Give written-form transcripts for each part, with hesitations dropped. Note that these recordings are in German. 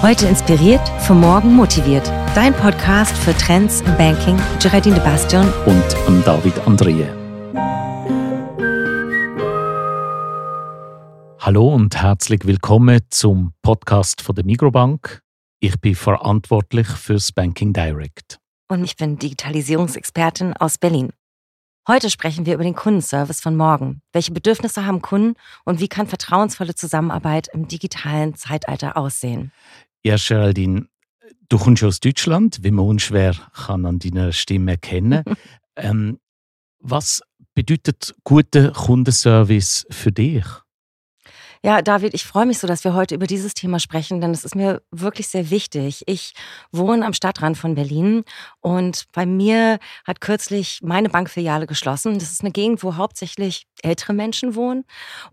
Heute inspiriert, für morgen motiviert. Dein Podcast für Trends im Banking, Geraldine de Bastion und David Andreae. Hallo und herzlich willkommen zum Podcast von der Migros Bank. Ich bin verantwortlich fürs Banking Direct. Und ich bin Digitalisierungsexpertin aus Berlin. Heute sprechen wir über den Kundenservice von morgen. Welche Bedürfnisse haben Kunden und wie kann vertrauensvolle Zusammenarbeit im digitalen Zeitalter aussehen? Ja, Geraldine, du kommst aus Deutschland, wie man unschwer kann an deiner Stimme erkennen. Was bedeutet guter Kundenservice für dich? Ja, David, ich freue mich so, dass wir heute über dieses Thema sprechen, denn es ist mir wirklich sehr wichtig. Ich wohne am Stadtrand von Berlin und bei mir hat kürzlich meine Bankfiliale geschlossen. Das ist eine Gegend, wo hauptsächlich ältere Menschen wohnen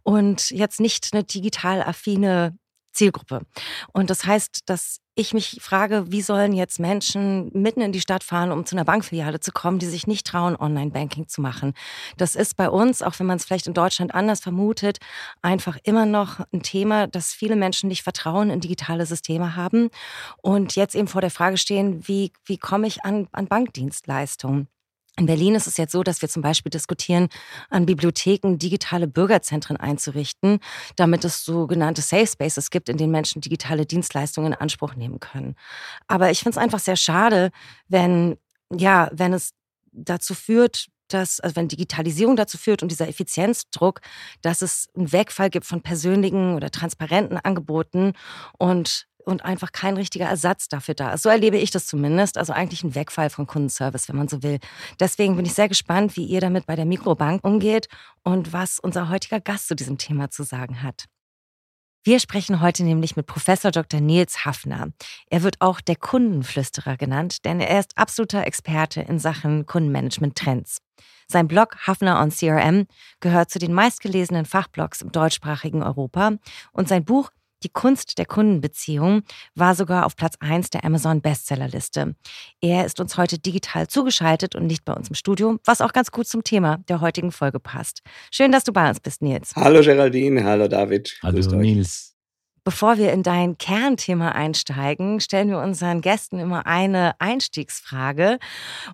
und jetzt nicht eine digital affine Zielgruppe. Und das heißt, dass ich mich frage, wie sollen jetzt Menschen mitten in die Stadt fahren, um zu einer Bankfiliale zu kommen, die sich nicht trauen, Online-Banking zu machen. Das ist bei uns, auch wenn man es vielleicht in Deutschland anders vermutet, einfach immer noch ein Thema, dass viele Menschen nicht Vertrauen in digitale Systeme haben und jetzt eben vor der Frage stehen, wie komme ich an Bankdienstleistungen? In Berlin ist es jetzt so, dass wir zum Beispiel diskutieren, an Bibliotheken digitale Bürgerzentren einzurichten, damit es sogenannte Safe Spaces gibt, in denen Menschen digitale Dienstleistungen in Anspruch nehmen können. Aber ich finde es einfach sehr schade, wenn es dazu führt, wenn Digitalisierung dazu führt und dieser Effizienzdruck, dass es einen Wegfall gibt von persönlichen oder transparenten Angeboten und einfach kein richtiger Ersatz dafür da ist. So erlebe ich das zumindest. Also eigentlich ein Wegfall von Kundenservice, wenn man so will. Deswegen bin ich sehr gespannt, wie ihr damit bei der Migros Bank umgeht und was unser heutiger Gast zu diesem Thema zu sagen hat. Wir sprechen heute nämlich mit Prof. Dr. Nils Hafner. Er wird auch der Kundenflüsterer genannt, denn er ist absoluter Experte in Sachen Kundenmanagement-Trends. Sein Blog Hafner on CRM gehört zu den meistgelesenen Fachblogs im deutschsprachigen Europa und sein Buch Die Kunst der Kundenbeziehung war sogar auf Platz 1 der Amazon-Bestsellerliste. Er ist uns heute digital zugeschaltet und nicht bei uns im Studio, was auch ganz gut zum Thema der heutigen Folge passt. Schön, dass du bei uns bist, Nils. Hallo Geraldine, hallo David. Hallo Nils. Bevor wir in dein Kernthema einsteigen, stellen wir unseren Gästen immer eine Einstiegsfrage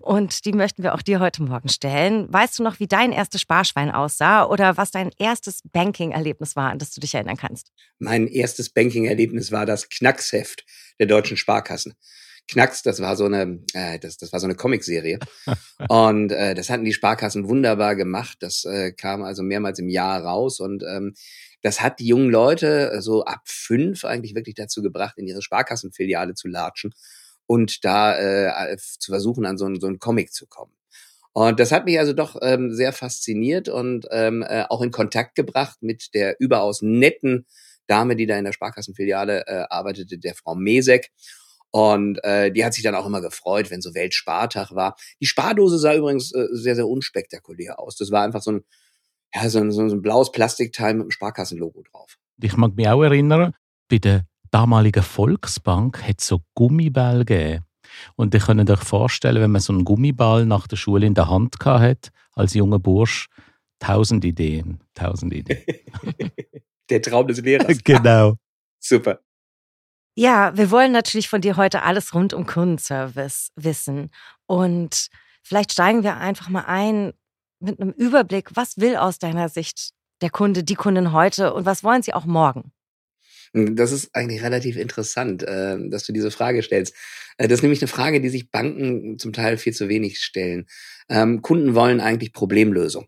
und die möchten wir auch dir heute Morgen stellen. Weißt du noch, wie dein erstes Sparschwein aussah oder was dein erstes Banking-Erlebnis war, an das du dich erinnern kannst? Mein erstes Banking-Erlebnis war das Knacksheft der deutschen Sparkassen. Knacks, das war so eine Comicserie und das hatten die Sparkassen wunderbar gemacht. Das kam also mehrmals im Jahr raus und das hat die jungen Leute so ab 5 eigentlich wirklich dazu gebracht, in ihre Sparkassenfiliale zu latschen und da zu versuchen, an so einen Comic zu kommen. Und das hat mich also doch sehr fasziniert und auch in Kontakt gebracht mit der überaus netten Dame, die da in der Sparkassenfiliale arbeitete, der Frau Mesek. Und die hat sich dann auch immer gefreut, wenn so Weltspartag war. Die Spardose sah übrigens sehr, sehr unspektakulär aus. Das war einfach so ein blaues Plastikteil mit einem Sparkassenlogo drauf. Ich mag mich auch erinnern, bei der damaligen Volksbank hat es so Gummibälle gegeben. Und ich kann euch vorstellen, wenn man so einen Gummiball nach der Schule in der Hand hatte, als junger Bursch, 1000 Ideen. Der Traum des Lehrers. Genau. Super. Ja, wir wollen natürlich von dir heute alles rund um Kundenservice wissen. Und vielleicht steigen wir einfach mal ein mit einem Überblick. Was will aus deiner Sicht der Kunde, die Kundin heute und was wollen sie auch morgen? Das ist eigentlich relativ interessant, dass du diese Frage stellst. Das ist nämlich eine Frage, die sich Banken zum Teil viel zu wenig stellen. Kunden wollen eigentlich Problemlösung.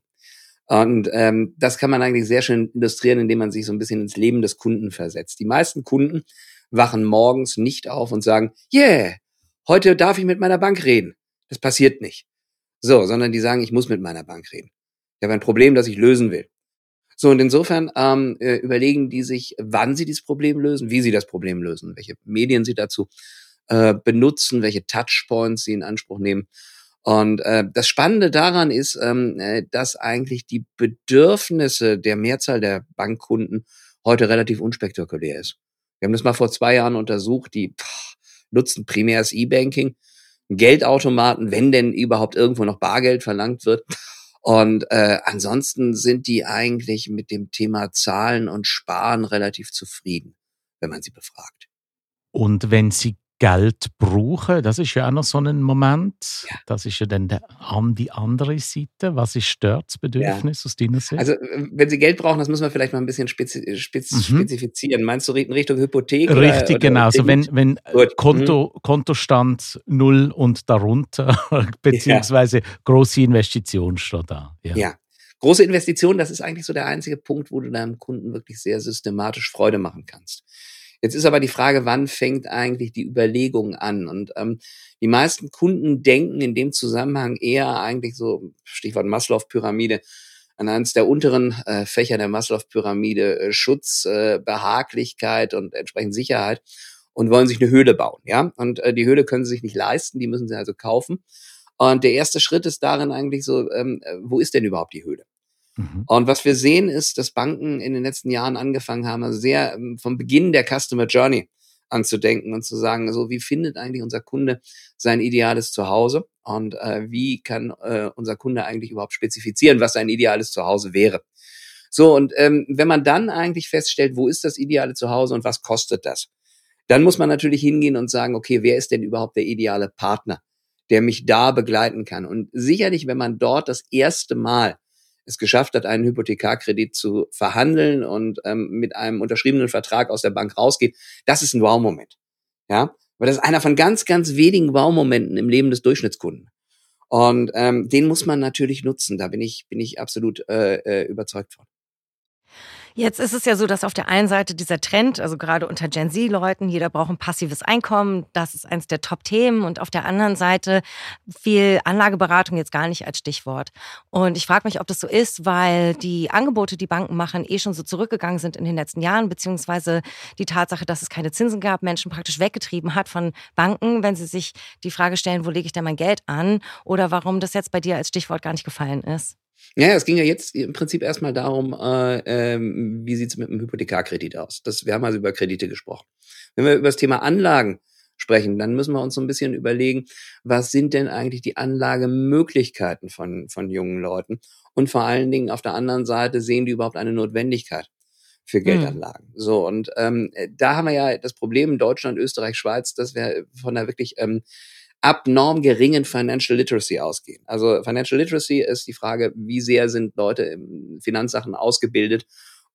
Und das kann man eigentlich sehr schön illustrieren, indem man sich so ein bisschen ins Leben des Kunden versetzt. Die meisten Kunden wachen morgens nicht auf und sagen, yeah, heute darf ich mit meiner Bank reden. Das passiert nicht. So, sondern die sagen, ich muss mit meiner Bank reden. Ich habe ein Problem, das ich lösen will. So, und insofern überlegen die sich, wann sie dieses Problem lösen, wie sie das Problem lösen, welche Medien sie dazu benutzen, welche Touchpoints sie in Anspruch nehmen. Und das Spannende daran ist, dass eigentlich die Bedürfnisse der Mehrzahl der Bankkunden heute relativ unspektakulär ist. Wir haben das mal vor 2 Jahren untersucht, die nutzen primär das E-Banking, Geldautomaten, wenn denn überhaupt irgendwo noch Bargeld verlangt wird. Und ansonsten sind die eigentlich mit dem Thema Zahlen und Sparen relativ zufrieden, wenn man sie befragt. Und wenn sie Geld brauchen, das ist ja auch noch so ein Moment, ja. Das ist ja dann die andere Seite. Was ist dort das Bedürfnis aus deiner Sicht? Also wenn sie Geld brauchen, das müssen wir vielleicht mal ein bisschen spezifizieren. Meinst du in Richtung Hypothek? Richtig, genau. Also wenn Kontostand 0 und darunter, beziehungsweise große Investition schon da. Ja. Große Investition, das ist eigentlich so der einzige Punkt, wo du deinem Kunden wirklich sehr systematisch Freude machen kannst. Jetzt ist aber die Frage, wann fängt eigentlich die Überlegung an? Und die meisten Kunden denken in dem Zusammenhang eher eigentlich so, Stichwort Maslow-Pyramide, an eines der unteren Fächer der Maslow-Pyramide, Schutz, Behaglichkeit und entsprechend Sicherheit, und wollen sich eine Höhle bauen. Ja? Und die Höhle können sie sich nicht leisten, die müssen sie also kaufen. Und der erste Schritt ist darin eigentlich so, wo ist denn überhaupt die Höhle? Und was wir sehen ist, dass Banken in den letzten Jahren angefangen haben, also sehr vom Beginn der Customer Journey anzudenken und zu sagen, so wie findet eigentlich unser Kunde sein ideales Zuhause und wie kann unser Kunde eigentlich überhaupt spezifizieren, was sein ideales Zuhause wäre. So, und wenn man dann eigentlich feststellt, wo ist das ideale Zuhause und was kostet das, dann muss man natürlich hingehen und sagen, okay, wer ist denn überhaupt der ideale Partner, der mich da begleiten kann? Und sicherlich, wenn man dort das erste Mal es geschafft hat, einen Hypothekarkredit zu verhandeln und mit einem unterschriebenen Vertrag aus der Bank rausgeht, das ist ein Wow-Moment. Ja? Aber das ist einer von ganz, ganz wenigen Wow-Momenten im Leben des Durchschnittskunden. Und den muss man natürlich nutzen. Da bin ich absolut überzeugt von. Jetzt ist es ja so, dass auf der einen Seite dieser Trend, also gerade unter Gen Z-Leuten, jeder braucht ein passives Einkommen, das ist eins der Top-Themen, und auf der anderen Seite viel Anlageberatung jetzt gar nicht als Stichwort. Und ich frage mich, ob das so ist, weil die Angebote, die Banken machen, schon so zurückgegangen sind in den letzten Jahren, beziehungsweise die Tatsache, dass es keine Zinsen gab, Menschen praktisch weggetrieben hat von Banken, wenn sie sich die Frage stellen, wo lege ich denn mein Geld an, oder warum das jetzt bei dir als Stichwort gar nicht gefallen ist. Ja, es ging ja jetzt im Prinzip erstmal darum, wie sieht's mit einem Hypothekarkredit aus? Wir haben also über Kredite gesprochen. Wenn wir über das Thema Anlagen sprechen, dann müssen wir uns so ein bisschen überlegen, was sind denn eigentlich die Anlagemöglichkeiten von jungen Leuten? Und vor allen Dingen auf der anderen Seite, sehen die überhaupt eine Notwendigkeit für Geldanlagen? So, und da haben wir ja das Problem in Deutschland, Österreich, Schweiz, dass wir von da wirklich abnorm geringen Financial Literacy ausgehen. Also Financial Literacy ist die Frage, wie sehr sind Leute in Finanzsachen ausgebildet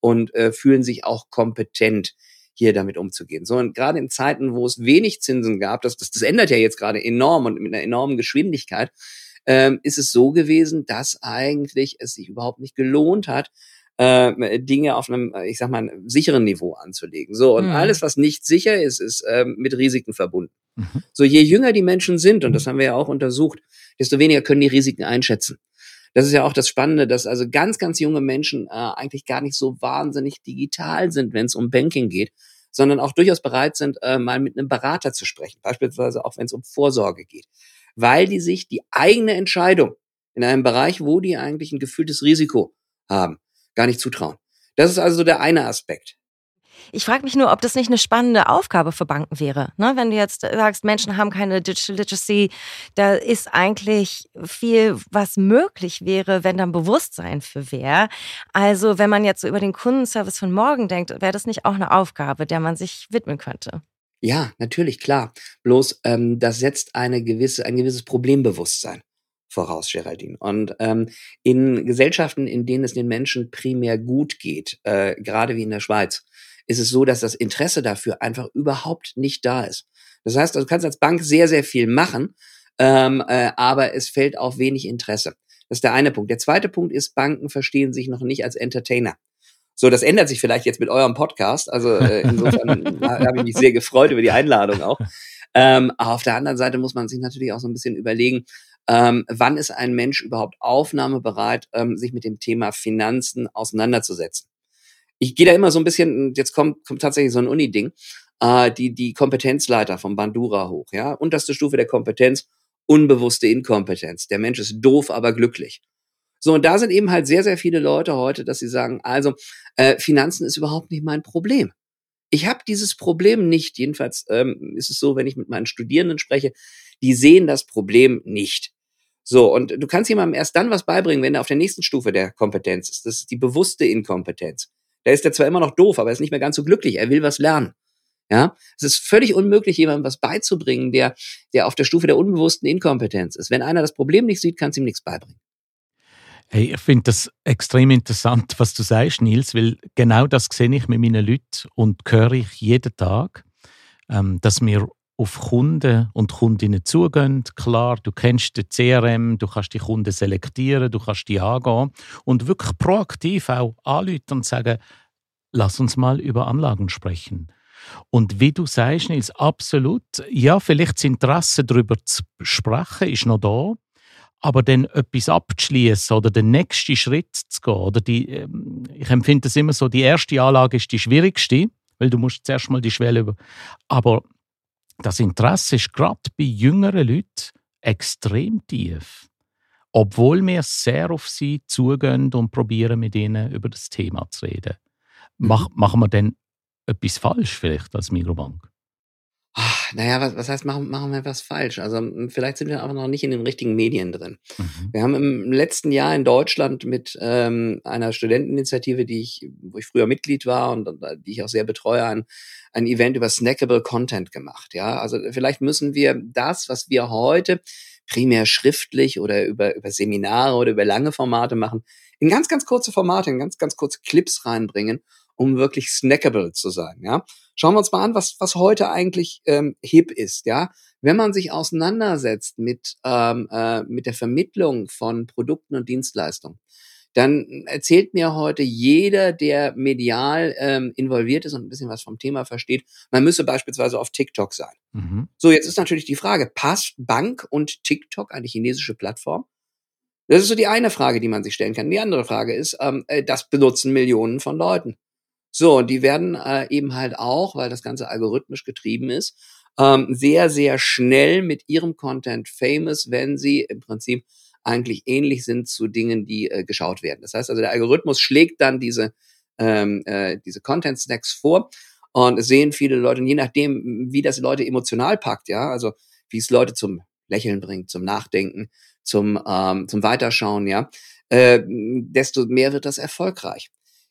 und fühlen sich auch kompetent, hier damit umzugehen. So, und gerade in Zeiten, wo es wenig Zinsen gab, das ändert ja jetzt gerade enorm und mit einer enormen Geschwindigkeit, ist es so gewesen, dass eigentlich es sich überhaupt nicht gelohnt hat, Dinge auf einem, ich sag mal, sicheren Niveau anzulegen. So, und alles, was nicht sicher ist, ist mit Risiken verbunden. So, je jünger die Menschen sind, und das haben wir ja auch untersucht, desto weniger können die Risiken einschätzen. Das ist ja auch das Spannende, dass also ganz, ganz junge Menschen eigentlich gar nicht so wahnsinnig digital sind, wenn es um Banking geht, sondern auch durchaus bereit sind, mal mit einem Berater zu sprechen, beispielsweise auch wenn es um Vorsorge geht, weil die sich die eigene Entscheidung in einem Bereich, wo die eigentlich ein gefühltes Risiko haben, gar nicht zutrauen. Das ist also der eine Aspekt. Ich frage mich nur, ob das nicht eine spannende Aufgabe für Banken wäre. Ne? Wenn du jetzt sagst, Menschen haben keine Digital Literacy, da ist eigentlich viel, was möglich wäre, wenn dann Bewusstsein für wäre. Also wenn man jetzt so über den Kundenservice von morgen denkt, wäre das nicht auch eine Aufgabe, der man sich widmen könnte? Ja, natürlich, klar. Bloß das setzt ein gewisses Problembewusstsein voraus, Geraldine. Und in Gesellschaften, in denen es den Menschen primär gut geht, gerade wie in der Schweiz, ist es so, dass das Interesse dafür einfach überhaupt nicht da ist. Das heißt, du kannst als Bank sehr, sehr viel machen, aber es fällt auf wenig Interesse. Das ist der eine Punkt. Der zweite Punkt ist, Banken verstehen sich noch nicht als Entertainer. So, das ändert sich vielleicht jetzt mit eurem Podcast. Also insofern habe ich mich sehr gefreut über die Einladung auch. Aber auf der anderen Seite muss man sich natürlich auch so ein bisschen überlegen, wann ist ein Mensch überhaupt aufnahmebereit, sich mit dem Thema Finanzen auseinanderzusetzen. Ich gehe da immer so ein bisschen, jetzt kommt tatsächlich so ein Uni-Ding, die Kompetenzleiter vom Bandura hoch, ja. Unterste Stufe der Kompetenz, unbewusste Inkompetenz. Der Mensch ist doof, aber glücklich. So, und da sind eben halt sehr, sehr viele Leute heute, dass sie sagen, also Finanzen ist überhaupt nicht mein Problem. Ich habe dieses Problem nicht. Jedenfalls ist es so, wenn ich mit meinen Studierenden spreche, die sehen das Problem nicht. So, und du kannst jemandem erst dann was beibringen, wenn er auf der nächsten Stufe der Kompetenz ist. Das ist die bewusste Inkompetenz. Da ist er zwar immer noch doof, aber er ist nicht mehr ganz so glücklich. Er will was lernen. Ja, es ist völlig unmöglich, jemandem was beizubringen, der auf der Stufe der unbewussten Inkompetenz ist. Wenn einer das Problem nicht sieht, kann es ihm nichts beibringen. Hey, ich finde das extrem interessant, was du sagst, Nils, weil genau das sehe ich mit meinen Leuten und höre ich jeden Tag, dass wir auf Kunden und Kundinnen zugehen. Klar, du kennst den CRM, du kannst die Kunden selektieren, du kannst die angehen und wirklich proaktiv auch anrufen und sagen, lass uns mal über Anlagen sprechen. Und wie du sagst, Nils, absolut, ja, vielleicht das Interesse darüber zu sprechen ist noch da, aber dann etwas abzuschließen oder den nächsten Schritt zu gehen, oder ich empfinde das immer so, die erste Anlage ist die schwierigste, weil du musst zuerst mal die Schwelle über. Aber das Interesse ist gerade bei jüngeren Leuten extrem tief, obwohl wir sehr auf sie zugehen und probieren, mit ihnen über das Thema zu reden. Machen wir dann etwas falsch vielleicht als Migros Bank? Naja, was heißt, machen wir etwas falsch? Also vielleicht sind wir einfach noch nicht in den richtigen Medien drin. Mhm. Wir haben im letzten Jahr in Deutschland mit einer Studenteninitiative, wo ich früher Mitglied war und die ich auch sehr betreue, ein Event über snackable Content gemacht. Ja, also vielleicht müssen wir das, was wir heute primär schriftlich oder über Seminare oder über lange Formate machen, in ganz, ganz kurze Formate, in ganz, ganz kurze Clips reinbringen, um wirklich snackable zu sein, ja. Schauen wir uns mal an, was heute eigentlich hip ist, ja. Wenn man sich auseinandersetzt mit der Vermittlung von Produkten und Dienstleistungen, dann erzählt mir heute jeder, der medial involviert ist und ein bisschen was vom Thema versteht, man müsse beispielsweise auf TikTok sein. Mhm. So, jetzt ist natürlich die Frage, passt Bank und TikTok, eine chinesische Plattform? Das ist so die eine Frage, die man sich stellen kann. Die andere Frage ist, das benutzen Millionen von Leuten. So, und die werden eben halt auch, weil das Ganze algorithmisch getrieben ist, sehr, sehr schnell mit ihrem Content famous, wenn sie im Prinzip eigentlich ähnlich sind zu Dingen, die geschaut werden. Das heißt also, der Algorithmus schlägt dann diese Content-Snacks vor und es sehen viele Leute, und je nachdem, wie das Leute emotional packt, ja, also wie es Leute zum Lächeln bringt, zum Nachdenken, zum Weiterschauen, ja, desto mehr wird das erfolgreich.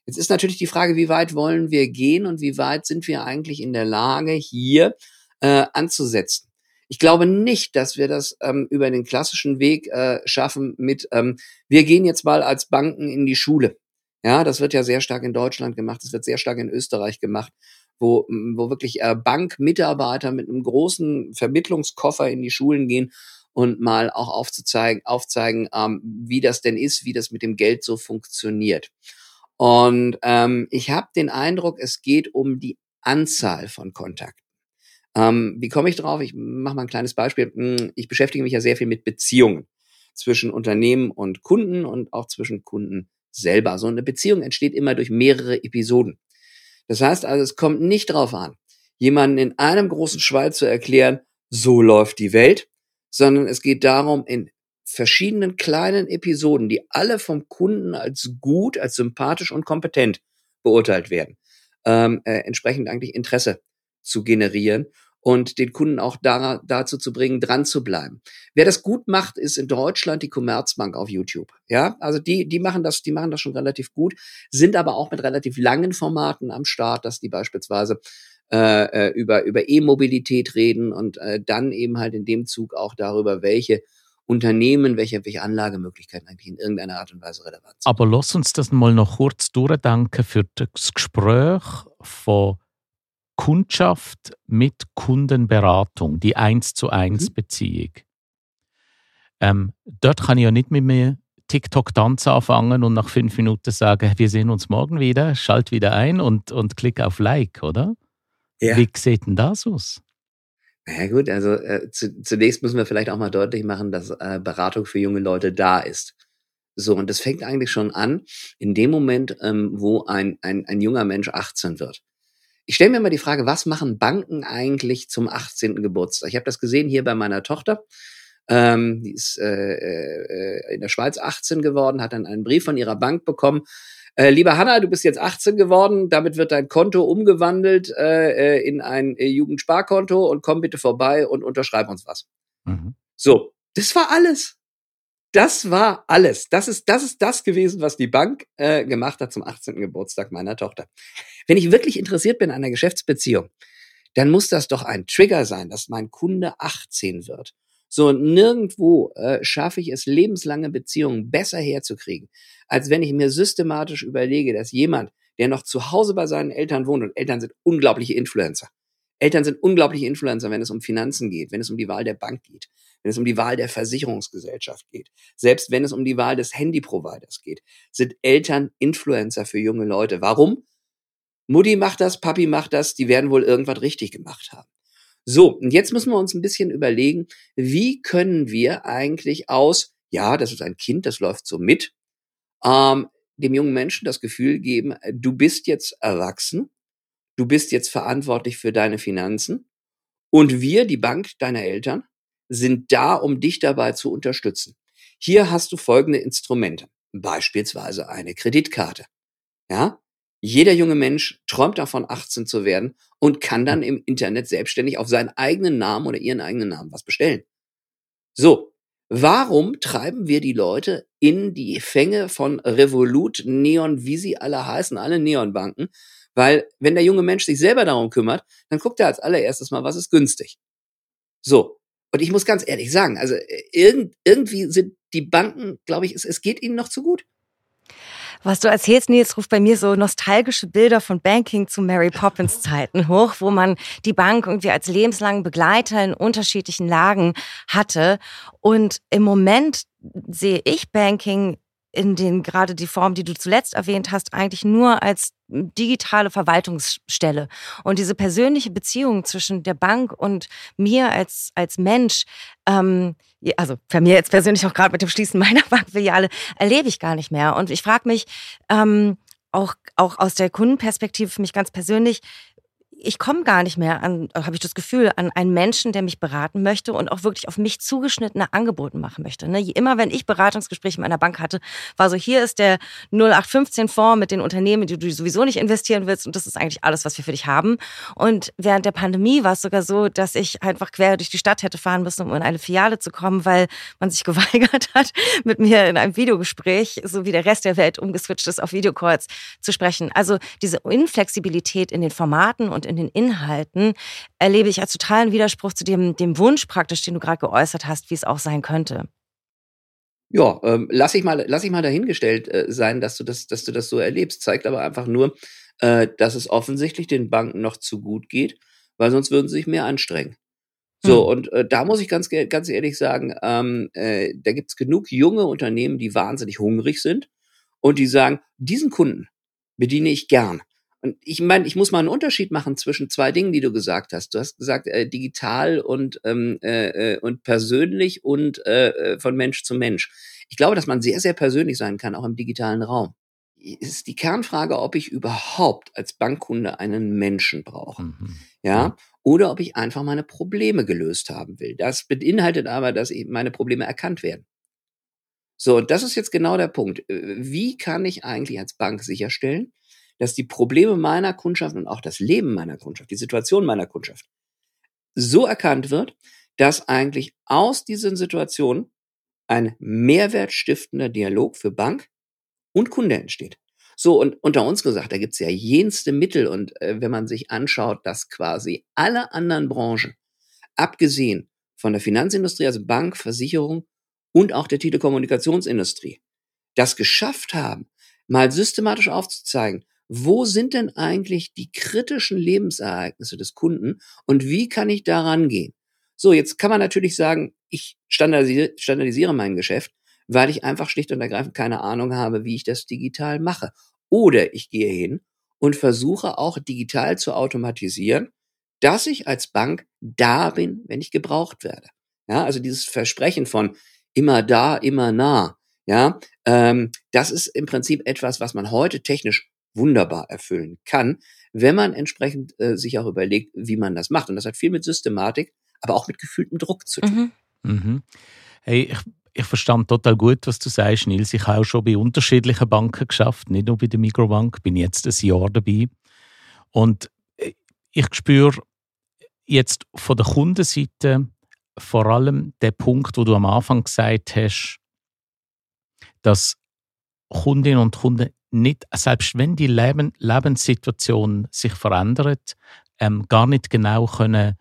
Jetzt ist natürlich die Frage, wie weit wollen wir gehen und wie weit sind wir eigentlich in der Lage, hier anzusetzen. Ich glaube nicht, dass wir das über den klassischen Weg schaffen mit, wir gehen jetzt mal als Banken in die Schule. Ja, das wird ja sehr stark in Deutschland gemacht, das wird sehr stark in Österreich gemacht, wo wirklich Bankmitarbeiter mit einem großen Vermittlungskoffer in die Schulen gehen und mal auch aufzeigen, wie das denn ist, wie das mit dem Geld so funktioniert. Und ich habe den Eindruck, es geht um die Anzahl von Kontakten. Wie komme ich drauf? Ich mache mal ein kleines Beispiel. Ich beschäftige mich ja sehr viel mit Beziehungen zwischen Unternehmen und Kunden und auch zwischen Kunden selber. So eine Beziehung entsteht immer durch mehrere Episoden. Das heißt also, es kommt nicht drauf an, jemanden in einem großen Schwall zu erklären, so läuft die Welt, sondern es geht darum, in verschiedenen kleinen Episoden, die alle vom Kunden als gut, als sympathisch und kompetent beurteilt werden, entsprechend eigentlich Interesse zu generieren und den Kunden auch dazu zu bringen, dran zu bleiben. Wer das gut macht, ist in Deutschland die Commerzbank auf YouTube. Ja, also die machen das schon relativ gut, sind aber auch mit relativ langen Formaten am Start, dass die beispielsweise über E-Mobilität reden und dann eben halt in dem Zug auch darüber, welche Unternehmen, welche Anlagemöglichkeiten eigentlich in irgendeiner Art und Weise relevant sind. Aber lass uns das mal noch kurz durchdenken für das Gespräch von Kundschaft mit Kundenberatung, die 1:1 Beziehung. Dort kann ich ja nicht mit mir TikTok-Tanz anfangen und nach 5 Minuten sagen, wir sehen uns morgen wieder, schalt wieder ein und klick auf Like, oder? Ja. Wie sieht denn das aus? Na ja, gut, also zunächst müssen wir vielleicht auch mal deutlich machen, dass Beratung für junge Leute da ist. So, und das fängt eigentlich schon an, in dem Moment, wo ein junger Mensch 18 wird. Ich stelle mir mal die Frage, was machen Banken eigentlich zum 18. Geburtstag? Ich habe das gesehen hier bei meiner Tochter. Die ist in der Schweiz 18 geworden, hat dann einen Brief von ihrer Bank bekommen. Lieber Hanna, du bist jetzt 18 geworden, damit wird dein Konto umgewandelt in ein Jugendsparkonto und komm bitte vorbei und unterschreib uns was. Mhm. So, das war alles. Das war alles. Das ist das gewesen, was die Bank gemacht hat zum 18. Geburtstag meiner Tochter. Wenn ich wirklich interessiert bin an einer Geschäftsbeziehung, dann muss das doch ein Trigger sein, dass mein Kunde 18 wird. So, nirgendwo schaffe ich es, lebenslange Beziehungen besser herzukriegen, als wenn ich mir systematisch überlege, dass jemand, der noch zu Hause bei seinen Eltern wohnt, und Eltern sind unglaubliche Influencer, wenn es um Finanzen geht, wenn es um die Wahl der Bank geht, wenn es um die Wahl der Versicherungsgesellschaft geht, selbst wenn es um die Wahl des Handyproviders geht, sind Eltern Influencer für junge Leute. Warum? Mutti macht das, Papi macht das, die werden wohl irgendwas richtig gemacht haben. So, und jetzt müssen wir uns ein bisschen überlegen, wie können wir eigentlich aus, ja, das ist ein Kind, das läuft so mit, dem jungen Menschen das Gefühl geben, du bist jetzt erwachsen, du bist jetzt verantwortlich für deine Finanzen und wir, die Bank deiner Eltern, sind da, um dich dabei zu unterstützen. Hier hast du folgende Instrumente, beispielsweise eine Kreditkarte. Ja? Jeder junge Mensch träumt davon, 18 zu werden und kann dann im Internet selbstständig auf seinen eigenen Namen oder ihren eigenen Namen was bestellen. So, warum treiben wir die Leute in die Fänge von Revolut, Neon, wie sie alle heißen, alle Neonbanken? Weil wenn der junge Mensch sich selber darum kümmert, dann guckt er als allererstes mal, was ist günstig. So, und ich muss ganz ehrlich sagen, also irgendwie sind die Banken, glaube ich, es geht ihnen noch zu gut. Was du erzählst, Nils, ruft bei mir so nostalgische Bilder von Banking zu Mary Poppins Zeiten hoch, wo man die Bank irgendwie als lebenslangen Begleiter in unterschiedlichen Lagen hatte. Und im Moment sehe ich Banking in den, gerade die Form, die du zuletzt erwähnt hast, eigentlich nur als digitale Verwaltungsstelle. Und diese persönliche Beziehung zwischen der Bank und mir als Mensch, also bei mir jetzt persönlich auch gerade mit dem Schließen meiner Bankfiliale, erlebe ich gar nicht mehr. Und ich frage mich, auch aus der Kundenperspektive für mich ganz persönlich, ich komme gar nicht mehr an, habe ich das Gefühl, an einen Menschen, der mich beraten möchte und auch wirklich auf mich zugeschnittene Angebote machen möchte. Immer wenn ich Beratungsgespräche mit einer Bank hatte, war so, hier ist der 0815-Fonds mit den Unternehmen, die du sowieso nicht investieren willst und das ist eigentlich alles, was wir für dich haben. Und während der Pandemie war es sogar so, dass ich einfach quer durch die Stadt hätte fahren müssen, um in eine Filiale zu kommen, weil man sich geweigert hat, mit mir in einem Videogespräch, so wie der Rest der Welt umgeswitcht ist, auf Videocalls zu sprechen. Also diese Inflexibilität in den Formaten und in den Inhalten erlebe ich als totalen Widerspruch zu dem Wunsch praktisch, den du gerade geäußert hast, wie es auch sein könnte. Ja, lass ich mal dahingestellt sein, dass du das so erlebst. Zeigt aber einfach nur, dass es offensichtlich den Banken noch zu gut geht, weil sonst würden sie sich mehr anstrengen. So, und da muss ich ganz ehrlich sagen, da gibt es genug junge Unternehmen, die wahnsinnig hungrig sind und die sagen, diesen Kunden bediene ich gern. Und ich meine, ich muss mal einen Unterschied machen zwischen zwei Dingen, die du gesagt hast. Du hast gesagt, digital und persönlich und von Mensch zu Mensch. Ich glaube, dass man sehr, sehr persönlich sein kann, auch im digitalen Raum. Es ist die Kernfrage, ob ich überhaupt als Bankkunde einen Menschen brauche. Mhm. Ja? Oder ob ich einfach meine Probleme gelöst haben will. Das beinhaltet aber, dass eben meine Probleme erkannt werden. So, und das ist jetzt genau der Punkt. Wie kann ich eigentlich als Bank sicherstellen, dass die Probleme meiner Kundschaft und auch das Leben meiner Kundschaft, die Situation meiner Kundschaft so erkannt wird, dass eigentlich aus diesen Situationen ein mehrwertstiftender Dialog für Bank und Kunde entsteht. So, und unter uns gesagt, da gibt es ja jenste Mittel. Und wenn man sich anschaut, dass quasi alle anderen Branchen, abgesehen von der Finanzindustrie, also Bank, Versicherung und auch der Telekommunikationsindustrie, das geschafft haben, mal systematisch aufzuzeigen, wo sind denn eigentlich die kritischen Lebensereignisse des Kunden und wie kann ich da rangehen? So, jetzt kann man natürlich sagen, ich standardisiere mein Geschäft, weil ich einfach schlicht und ergreifend keine Ahnung habe, wie ich das digital mache. Oder ich gehe hin und versuche auch digital zu automatisieren, dass ich als Bank da bin, wenn ich gebraucht werde. Ja, also dieses Versprechen von immer da, immer nah. Ja, das ist im Prinzip etwas, was man heute technisch wunderbar erfüllen kann, wenn man entsprechend sich auch überlegt, wie man das macht. Und das hat viel mit Systematik, aber auch mit gefühltem Druck zu tun. Mhm. Mhm. Hey, ich verstand total gut, was du sagst, Nils. Ich habe auch schon bei unterschiedlichen Banken geschafft, nicht nur bei der Migros Bank. Bin jetzt ein Jahr dabei. Und ich spüre jetzt von der Kundenseite vor allem den Punkt, wo du am Anfang gesagt hast, dass Kundinnen und Kunden nicht, selbst wenn die Lebenssituation sich verändert, gar nicht genau können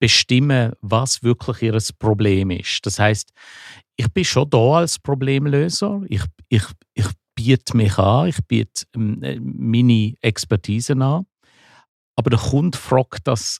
bestimmen, was wirklich ihr Problem ist. Das heisst, ich bin schon da als Problemlöser. Ich biete mich an, ich biete meine Expertise an. Aber der Kunde fragt das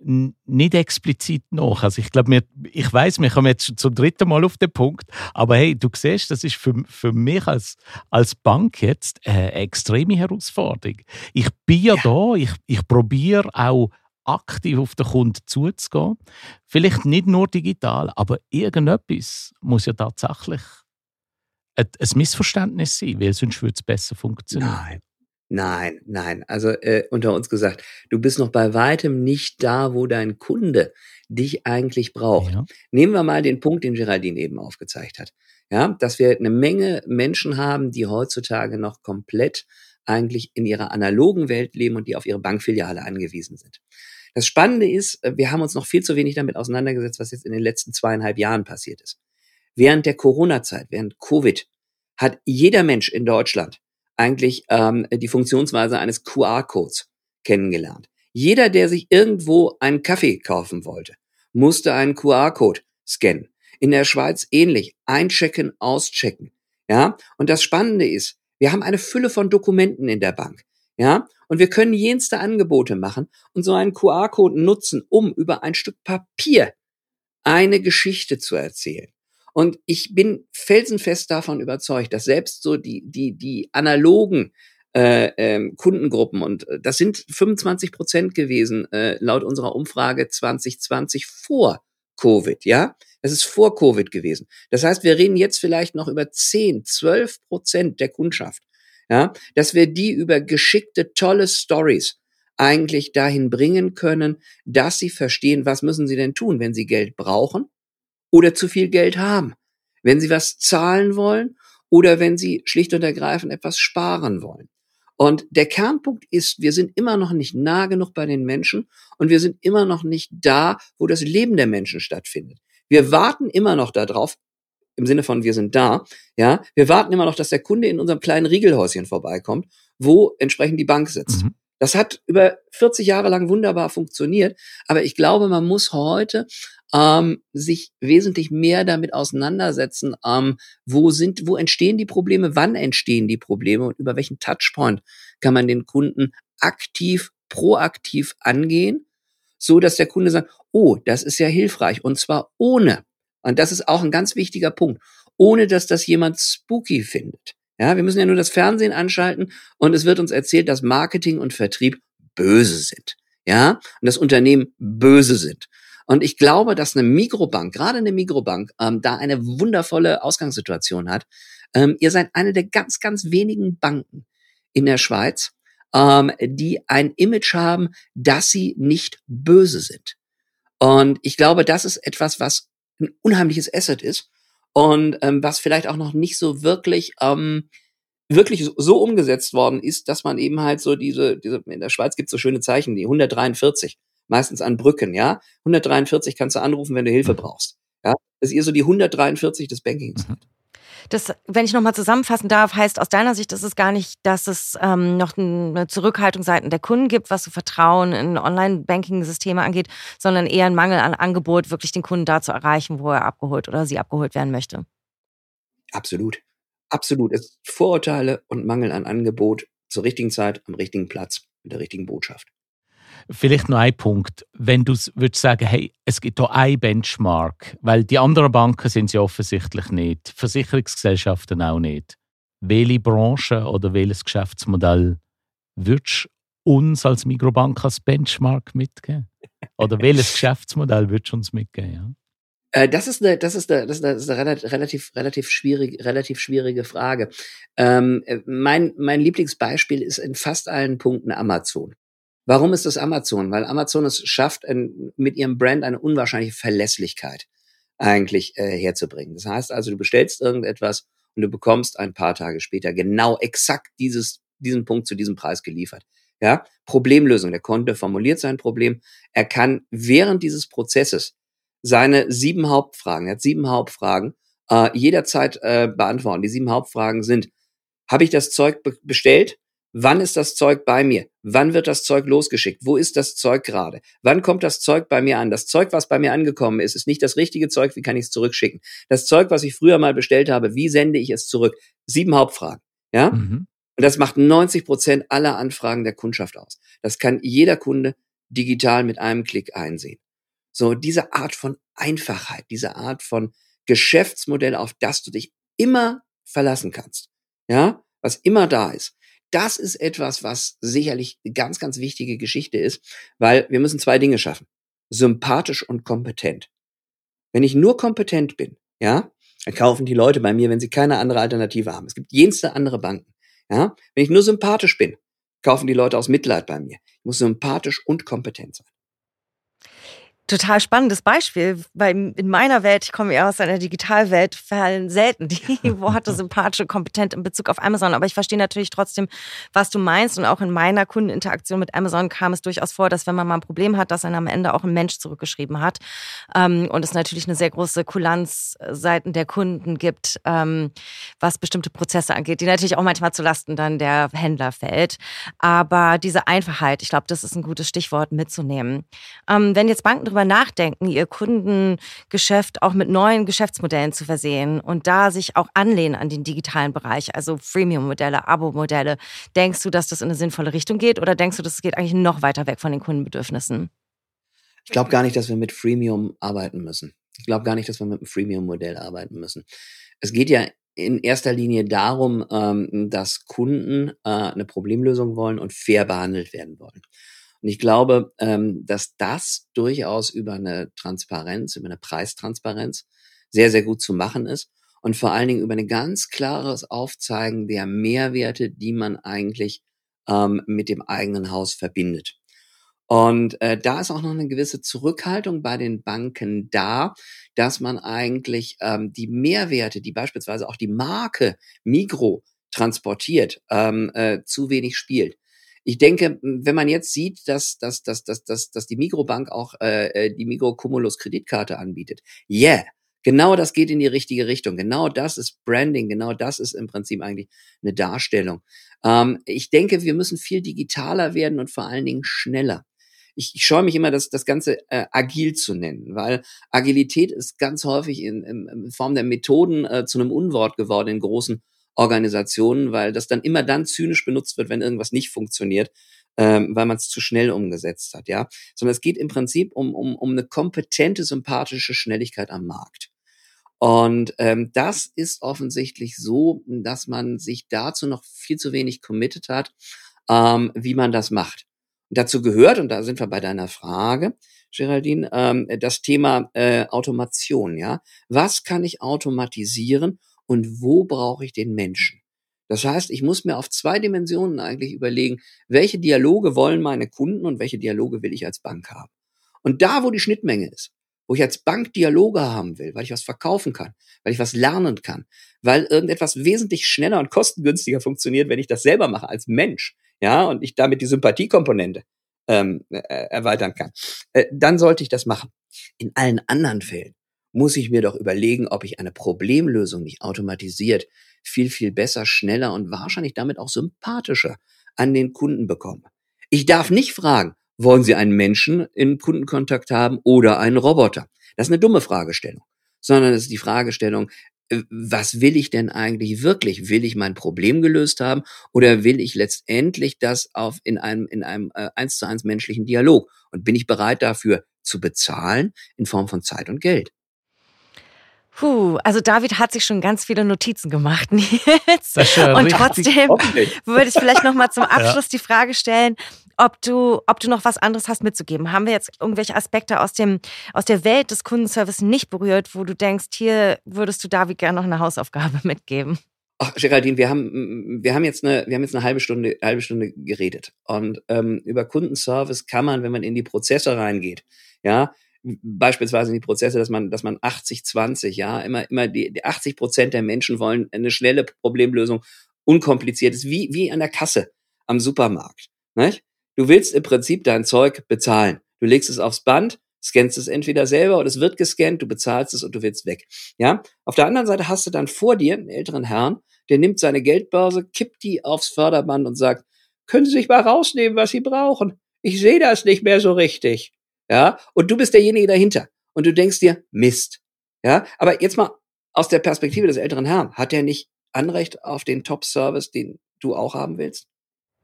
nicht explizit nach. Also ich glaube, ich weiss, wir kommen jetzt zum dritten Mal auf den Punkt, aber hey, du siehst, das ist für mich als Bank jetzt eine extreme Herausforderung. Ich bin ja da, ich probiere auch aktiv auf den Kunden zuzugehen. Vielleicht nicht nur digital, aber irgendetwas muss ja tatsächlich ein Missverständnis sein, weil sonst würde es besser funktionieren. Nein. Also unter uns gesagt, du bist noch bei weitem nicht da, wo dein Kunde dich eigentlich braucht. Ja. Nehmen wir mal den Punkt, den Geraldine eben aufgezeigt hat. Ja, dass wir eine Menge Menschen haben, die heutzutage noch komplett eigentlich in ihrer analogen Welt leben und die auf ihre Bankfiliale angewiesen sind. Das Spannende ist, wir haben uns noch viel zu wenig damit auseinandergesetzt, was jetzt in den letzten 2,5 Jahren passiert ist. Während der Corona-Zeit, während Covid, hat jeder Mensch in Deutschland eigentlich die Funktionsweise eines QR-Codes kennengelernt. Jeder, der sich irgendwo einen Kaffee kaufen wollte, musste einen QR-Code scannen. In der Schweiz ähnlich. Einchecken, auschecken. Ja? Und das Spannende ist, wir haben eine Fülle von Dokumenten in der Bank. Ja? Und wir können jenste Angebote machen und so einen QR-Code nutzen, um über ein Stück Papier eine Geschichte zu erzählen. Und ich bin felsenfest davon überzeugt, dass selbst so die analogen Kundengruppen, und das sind 25% gewesen laut unserer Umfrage 2020 vor Covid, ja, das ist vor Covid gewesen. Das heißt, wir reden jetzt vielleicht noch über 10-12% der Kundschaft, ja, dass wir die über geschickte, tolle Stories eigentlich dahin bringen können, dass sie verstehen, was müssen sie denn tun, wenn sie Geld brauchen oder zu viel Geld haben, wenn sie was zahlen wollen oder wenn sie schlicht und ergreifend etwas sparen wollen. Und der Kernpunkt ist, wir sind immer noch nicht nah genug bei den Menschen und wir sind immer noch nicht da, wo das Leben der Menschen stattfindet. Wir warten immer noch darauf, im Sinne von wir sind da, ja, wir warten immer noch, dass der Kunde in unserem kleinen Riegelhäuschen vorbeikommt, wo entsprechend die Bank sitzt. Mhm. Das hat über 40 Jahre lang wunderbar funktioniert, aber ich glaube, man muss heute sich wesentlich mehr damit auseinandersetzen, wo entstehen die Probleme, wann entstehen die Probleme und über welchen Touchpoint kann man den Kunden aktiv, proaktiv angehen, so dass der Kunde sagt, oh, das ist ja hilfreich, und zwar ohne, und das ist auch ein ganz wichtiger Punkt, ohne dass das jemand spooky findet. Ja, wir müssen ja nur das Fernsehen anschalten und es wird uns erzählt, dass Marketing und Vertrieb böse sind. Ja, und dass Unternehmen böse sind. Und ich glaube, dass eine Migros-Bank, gerade eine Migros-Bank, da eine wundervolle Ausgangssituation hat. Ihr seid eine der ganz, ganz wenigen Banken in der Schweiz, die ein Image haben, dass sie nicht böse sind. Und ich glaube, das ist etwas, was ein unheimliches Asset ist und was vielleicht auch noch nicht so wirklich so umgesetzt worden ist, dass man eben halt so diese in der Schweiz gibt es so schöne Zeichen, die 143. Meistens an Brücken, ja. 143 kannst du anrufen, wenn du Hilfe brauchst. Ja, das ist eher so die 143 des Bankings. Das, wenn ich nochmal zusammenfassen darf, heißt aus deiner Sicht, ist es gar nicht, dass es noch eine Zurückhaltung seitens der Kunden gibt, was so Vertrauen in Online-Banking-Systeme angeht, sondern eher ein Mangel an Angebot, wirklich den Kunden da zu erreichen, wo er abgeholt oder sie abgeholt werden möchte. Absolut. Es sind Vorurteile und Mangel an Angebot zur richtigen Zeit, am richtigen Platz, mit der richtigen Botschaft. Vielleicht noch ein Punkt, wenn du würdest sagen, hey, es gibt hier einen Benchmark, weil die anderen Banken sind ja offensichtlich nicht, Versicherungsgesellschaften auch nicht. Welche Branche oder welches Geschäftsmodell würdest du uns als Migros Bank als Benchmark mitgeben? Oder welches Geschäftsmodell würdest du uns mitgeben? Ja? Das ist eine relativ schwierige Frage. Mein Lieblingsbeispiel ist in fast allen Punkten Amazon. Warum ist das Amazon? Weil Amazon es schafft, mit ihrem Brand eine unwahrscheinliche Verlässlichkeit eigentlich herzubringen. Das heißt also, du bestellst irgendetwas und du bekommst ein paar Tage später genau exakt diesen Punkt zu diesem Preis geliefert. Ja? Problemlösung. Der Kunde formuliert sein Problem. Er kann während dieses Prozesses seine 7 Hauptfragen, er hat 7 Hauptfragen, jederzeit beantworten. Die 7 Hauptfragen sind, habe ich das Zeug bestellt? Wann ist das Zeug bei mir? Wann wird das Zeug losgeschickt? Wo ist das Zeug gerade? Wann kommt das Zeug bei mir an? Das Zeug, was bei mir angekommen ist, ist nicht das richtige Zeug. Wie kann ich es zurückschicken? Das Zeug, was ich früher mal bestellt habe, wie sende ich es zurück? 7 Hauptfragen. Ja? Mhm. Und das macht 90% aller Anfragen der Kundschaft aus. Das kann jeder Kunde digital mit einem Klick einsehen. So, diese Art von Einfachheit, diese Art von Geschäftsmodell, auf das du dich immer verlassen kannst. Ja? Was immer da ist. Das ist etwas, was sicherlich eine ganz, ganz wichtige Geschichte ist, weil wir müssen 2 Dinge schaffen. Sympathisch und kompetent. Wenn ich nur kompetent bin, ja, dann kaufen die Leute bei mir, wenn sie keine andere Alternative haben. Es gibt jenste andere Banken. Ja, wenn ich nur sympathisch bin, kaufen die Leute aus Mitleid bei mir. Ich muss sympathisch und kompetent sein. Total spannendes Beispiel, weil in meiner Welt, ich komme ja aus einer Digitalwelt, fallen selten die Worte sympathisch und kompetent in Bezug auf Amazon. Aber ich verstehe natürlich trotzdem, was du meinst. Und auch in meiner Kundeninteraktion mit Amazon kam es durchaus vor, dass wenn man mal ein Problem hat, dass dann am Ende auch ein Mensch zurückgeschrieben hat. Und es natürlich eine sehr große Kulanz seitens der Kunden gibt, was bestimmte Prozesse angeht, die natürlich auch manchmal zu Lasten dann der Händler fällt. Aber diese Einfachheit, ich glaube, das ist ein gutes Stichwort mitzunehmen. Wenn jetzt Banken darüber nachdenken, ihr Kundengeschäft auch mit neuen Geschäftsmodellen zu versehen und da sich auch anlehnen an den digitalen Bereich, also Freemium-Modelle, Abo-Modelle. Denkst du, dass das in eine sinnvolle Richtung geht oder denkst du, das geht eigentlich noch weiter weg von den Kundenbedürfnissen? Ich glaube gar nicht, dass wir mit Freemium arbeiten müssen. Ich glaube gar nicht, dass wir mit einem Freemium-Modell arbeiten müssen. Es geht ja in erster Linie darum, dass Kunden eine Problemlösung wollen und fair behandelt werden wollen. Und ich glaube, dass das durchaus über eine Transparenz, über eine Preistransparenz sehr, sehr gut zu machen ist und vor allen Dingen über ein ganz klares Aufzeigen der Mehrwerte, die man eigentlich mit dem eigenen Haus verbindet. Und da ist auch noch eine gewisse Zurückhaltung bei den Banken da, dass man eigentlich die Mehrwerte, die beispielsweise auch die Marke Migros transportiert, zu wenig spielt. Ich denke, wenn man jetzt sieht, dass die Migros Bank auch die Migros Cumulus Kreditkarte anbietet, yeah, genau das geht in die richtige Richtung. Genau das ist Branding, genau das ist im Prinzip eigentlich eine Darstellung. Ich denke, wir müssen viel digitaler werden und vor allen Dingen schneller. Ich scheue mich immer, das Ganze agil zu nennen, weil Agilität ist ganz häufig in Form der Methoden zu einem Unwort geworden in großen Organisationen, weil das dann immer dann zynisch benutzt wird, wenn irgendwas nicht funktioniert, weil man es zu schnell umgesetzt hat, ja. Sondern es geht im Prinzip um eine kompetente, sympathische Schnelligkeit am Markt. Und das ist offensichtlich so, dass man sich dazu noch viel zu wenig committed hat, wie man das macht. Und dazu gehört, und da sind wir bei deiner Frage, Geraldine, das Thema Automation, ja. Was kann ich automatisieren? Und wo brauche ich den Menschen? Das heißt, ich muss mir auf 2 Dimensionen eigentlich überlegen, welche Dialoge wollen meine Kunden und welche Dialoge will ich als Bank haben? Und da, wo die Schnittmenge ist, wo ich als Bank Dialoge haben will, weil ich was verkaufen kann, weil ich was lernen kann, weil irgendetwas wesentlich schneller und kostengünstiger funktioniert, wenn ich das selber mache als Mensch, ja, und ich damit die Sympathiekomponente erweitern kann, dann sollte ich das machen. In allen anderen Fällen muss ich mir doch überlegen, ob ich eine Problemlösung nicht automatisiert viel, viel besser, schneller und wahrscheinlich damit auch sympathischer an den Kunden bekomme. Ich darf nicht fragen, wollen Sie einen Menschen im Kundenkontakt haben oder einen Roboter? Das ist eine dumme Fragestellung, sondern es ist die Fragestellung, was will ich denn eigentlich wirklich? Will ich mein Problem gelöst haben oder will ich letztendlich das in einem 1:1 menschlichen Dialog? Und bin ich bereit dafür zu bezahlen in Form von Zeit und Geld? Puh, also David hat sich schon ganz viele Notizen gemacht, Nils. Und trotzdem würde ich vielleicht nochmal zum Abschluss die Frage stellen, ob du noch was anderes hast mitzugeben. Haben wir jetzt irgendwelche Aspekte aus der Welt des Kundenservice nicht berührt, wo du denkst, hier würdest du David gerne noch eine Hausaufgabe mitgeben? Ach, Geraldine, wir haben jetzt eine halbe Stunde geredet. Und über Kundenservice kann man, wenn man in die Prozesse reingeht, ja, beispielsweise in die Prozesse, dass man 80-20, ja, immer die 80% der Menschen wollen eine schnelle Problemlösung, unkompliziertes, wie an der Kasse am Supermarkt, nicht? Du willst im Prinzip dein Zeug bezahlen. Du legst es aufs Band, scannst es entweder selber oder es wird gescannt, du bezahlst es und du willst weg, ja? Auf der anderen Seite hast du dann vor dir einen älteren Herrn, der nimmt seine Geldbörse, kippt die aufs Förderband und sagt, können Sie sich mal rausnehmen, was Sie brauchen. Ich sehe das nicht mehr so richtig. Ja, und du bist derjenige dahinter. Und du denkst dir, Mist. Ja, aber jetzt mal aus der Perspektive des älteren Herrn. Hat der nicht Anrecht auf den Top-Service, den du auch haben willst?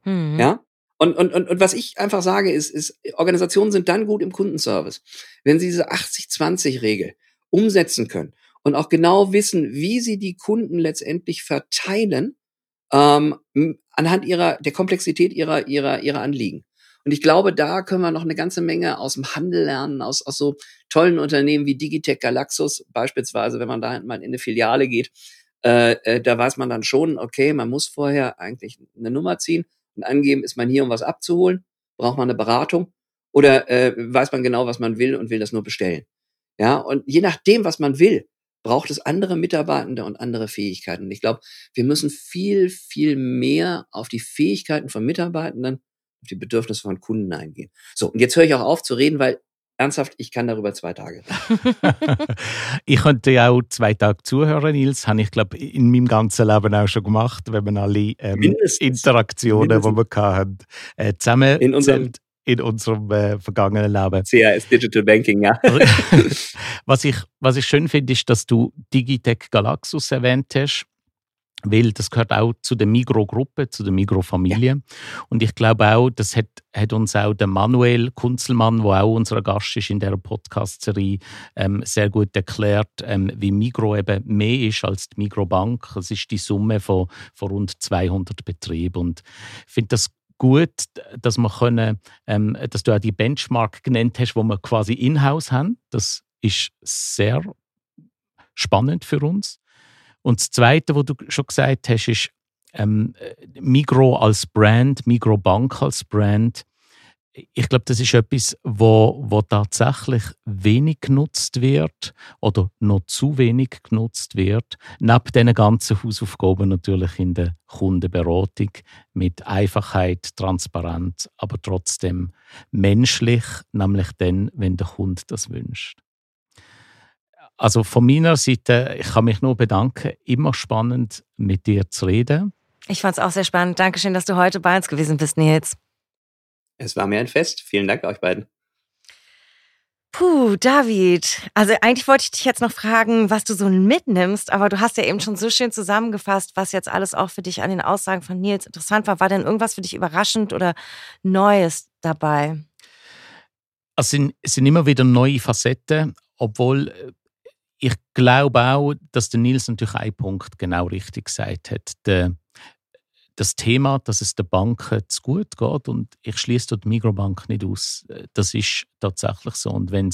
Mhm. Ja. Und was ich einfach sage ist, Organisationen sind dann gut im Kundenservice, wenn sie diese 80-20-Regel umsetzen können und auch genau wissen, wie sie die Kunden letztendlich verteilen, anhand der Komplexität ihrer Anliegen. Und ich glaube, da können wir noch eine ganze Menge aus dem Handel lernen, aus so tollen Unternehmen wie Digitec Galaxus beispielsweise, wenn man da mal in eine Filiale geht, da weiß man dann schon, okay, man muss vorher eigentlich eine Nummer ziehen und angeben, ist man hier, um was abzuholen? Braucht man eine Beratung? Oder weiß man genau, was man will und will das nur bestellen? Ja, und je nachdem, was man will, braucht es andere Mitarbeitende und andere Fähigkeiten. Und ich glaube, wir müssen viel, viel mehr auf die Fähigkeiten von Mitarbeitenden, auf die Bedürfnisse von Kunden eingehen. So, und jetzt höre ich auch auf zu reden, weil ernsthaft, ich kann darüber 2 Tage. Ich könnte ja auch 2 Tage zuhören, Nils. Habe ich, glaube ich, in meinem ganzen Leben auch schon gemacht, wenn man alle Interaktionen, die wir hatten, zusammen in unserem vergangenen Leben. CRS Digital Banking, ja. Was ich schön finde, ist, dass du Digitec Galaxus erwähnt hast, weil das gehört auch zu der Migros-Gruppe, zu der Migros-Familie. Ja. Und ich glaube auch, das hat uns auch der Manuel Kunzelmann, der auch unser Gast ist in dieser Podcast-Serie, sehr gut erklärt, wie Migros eben mehr ist als die Migros Bank. Es ist die Summe von rund 200 Betrieben. Und ich finde das gut, dass wir dass du auch die Benchmark genannt hast, die wir quasi in-house haben. Das ist sehr spannend für uns. Und das Zweite, was du schon gesagt hast, ist Migros als Brand, Migros Bank als Brand. Ich glaube, das ist etwas, wo tatsächlich wenig genutzt wird oder noch zu wenig genutzt wird. Neben diesen ganzen Hausaufgaben natürlich in der Kundenberatung mit Einfachheit, Transparenz, aber trotzdem menschlich, nämlich dann, wenn der Kunde das wünscht. Also von meiner Seite, ich kann mich nur bedanken. Immer spannend, mit dir zu reden. Ich fand es auch sehr spannend. Dankeschön, dass du heute bei uns gewesen bist, Nils. Es war mir ein Fest. Vielen Dank euch beiden. Puh, David. Also eigentlich wollte ich dich jetzt noch fragen, was du so mitnimmst, aber du hast ja eben schon so schön zusammengefasst, was jetzt alles auch für dich an den Aussagen von Nils interessant war. War denn irgendwas für dich überraschend oder Neues dabei? Es sind immer wieder neue Facetten, obwohl... Ich glaube auch, dass der Nils natürlich einen Punkt genau richtig gesagt hat. Das Thema, dass es der Banken zu gut geht, und ich schließe dort die Migros Bank nicht aus, das ist tatsächlich so. Und wenn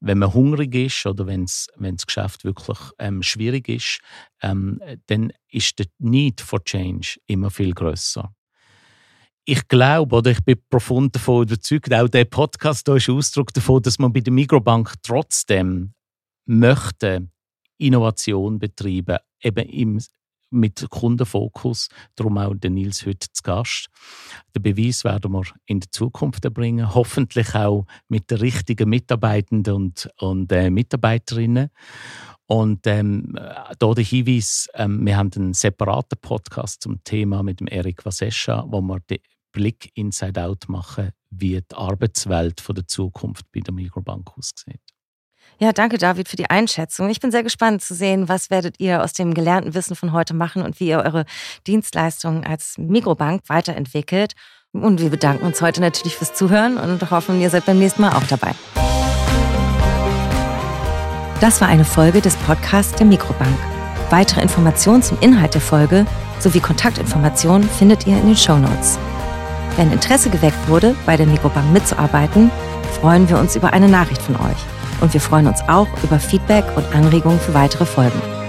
man hungrig ist oder wenn das Geschäft wirklich schwierig ist, dann ist der Need for Change immer viel grösser. Ich glaube, oder ich bin profund davon überzeugt, auch der Podcast hier ist Ausdruck davon, dass man bei der Migros Bank trotzdem möchte Innovation betreiben, eben mit Kundenfokus, darum auch der Nils heute zu Gast. Den Beweis werden wir in der Zukunft erbringen, hoffentlich auch mit den richtigen Mitarbeitenden und Mitarbeiterinnen. Und da der Hinweis, wir haben einen separaten Podcast zum Thema mit dem Eric Vasescha, wo wir den Blick Inside Out machen, wie die Arbeitswelt von der Zukunft bei der Migros Bank aussieht. Ja, danke David für die Einschätzung. Ich bin sehr gespannt zu sehen, was werdet ihr aus dem gelernten Wissen von heute machen und wie ihr eure Dienstleistungen als Migros Bank weiterentwickelt. Und wir bedanken uns heute natürlich fürs Zuhören und hoffen, ihr seid beim nächsten Mal auch dabei. Das war eine Folge des Podcasts der Migros Bank. Weitere Informationen zum Inhalt der Folge sowie Kontaktinformationen findet ihr in den Shownotes. Wenn Interesse geweckt wurde, bei der Migros Bank mitzuarbeiten, freuen wir uns über eine Nachricht von euch. Und wir freuen uns auch über Feedback und Anregungen für weitere Folgen.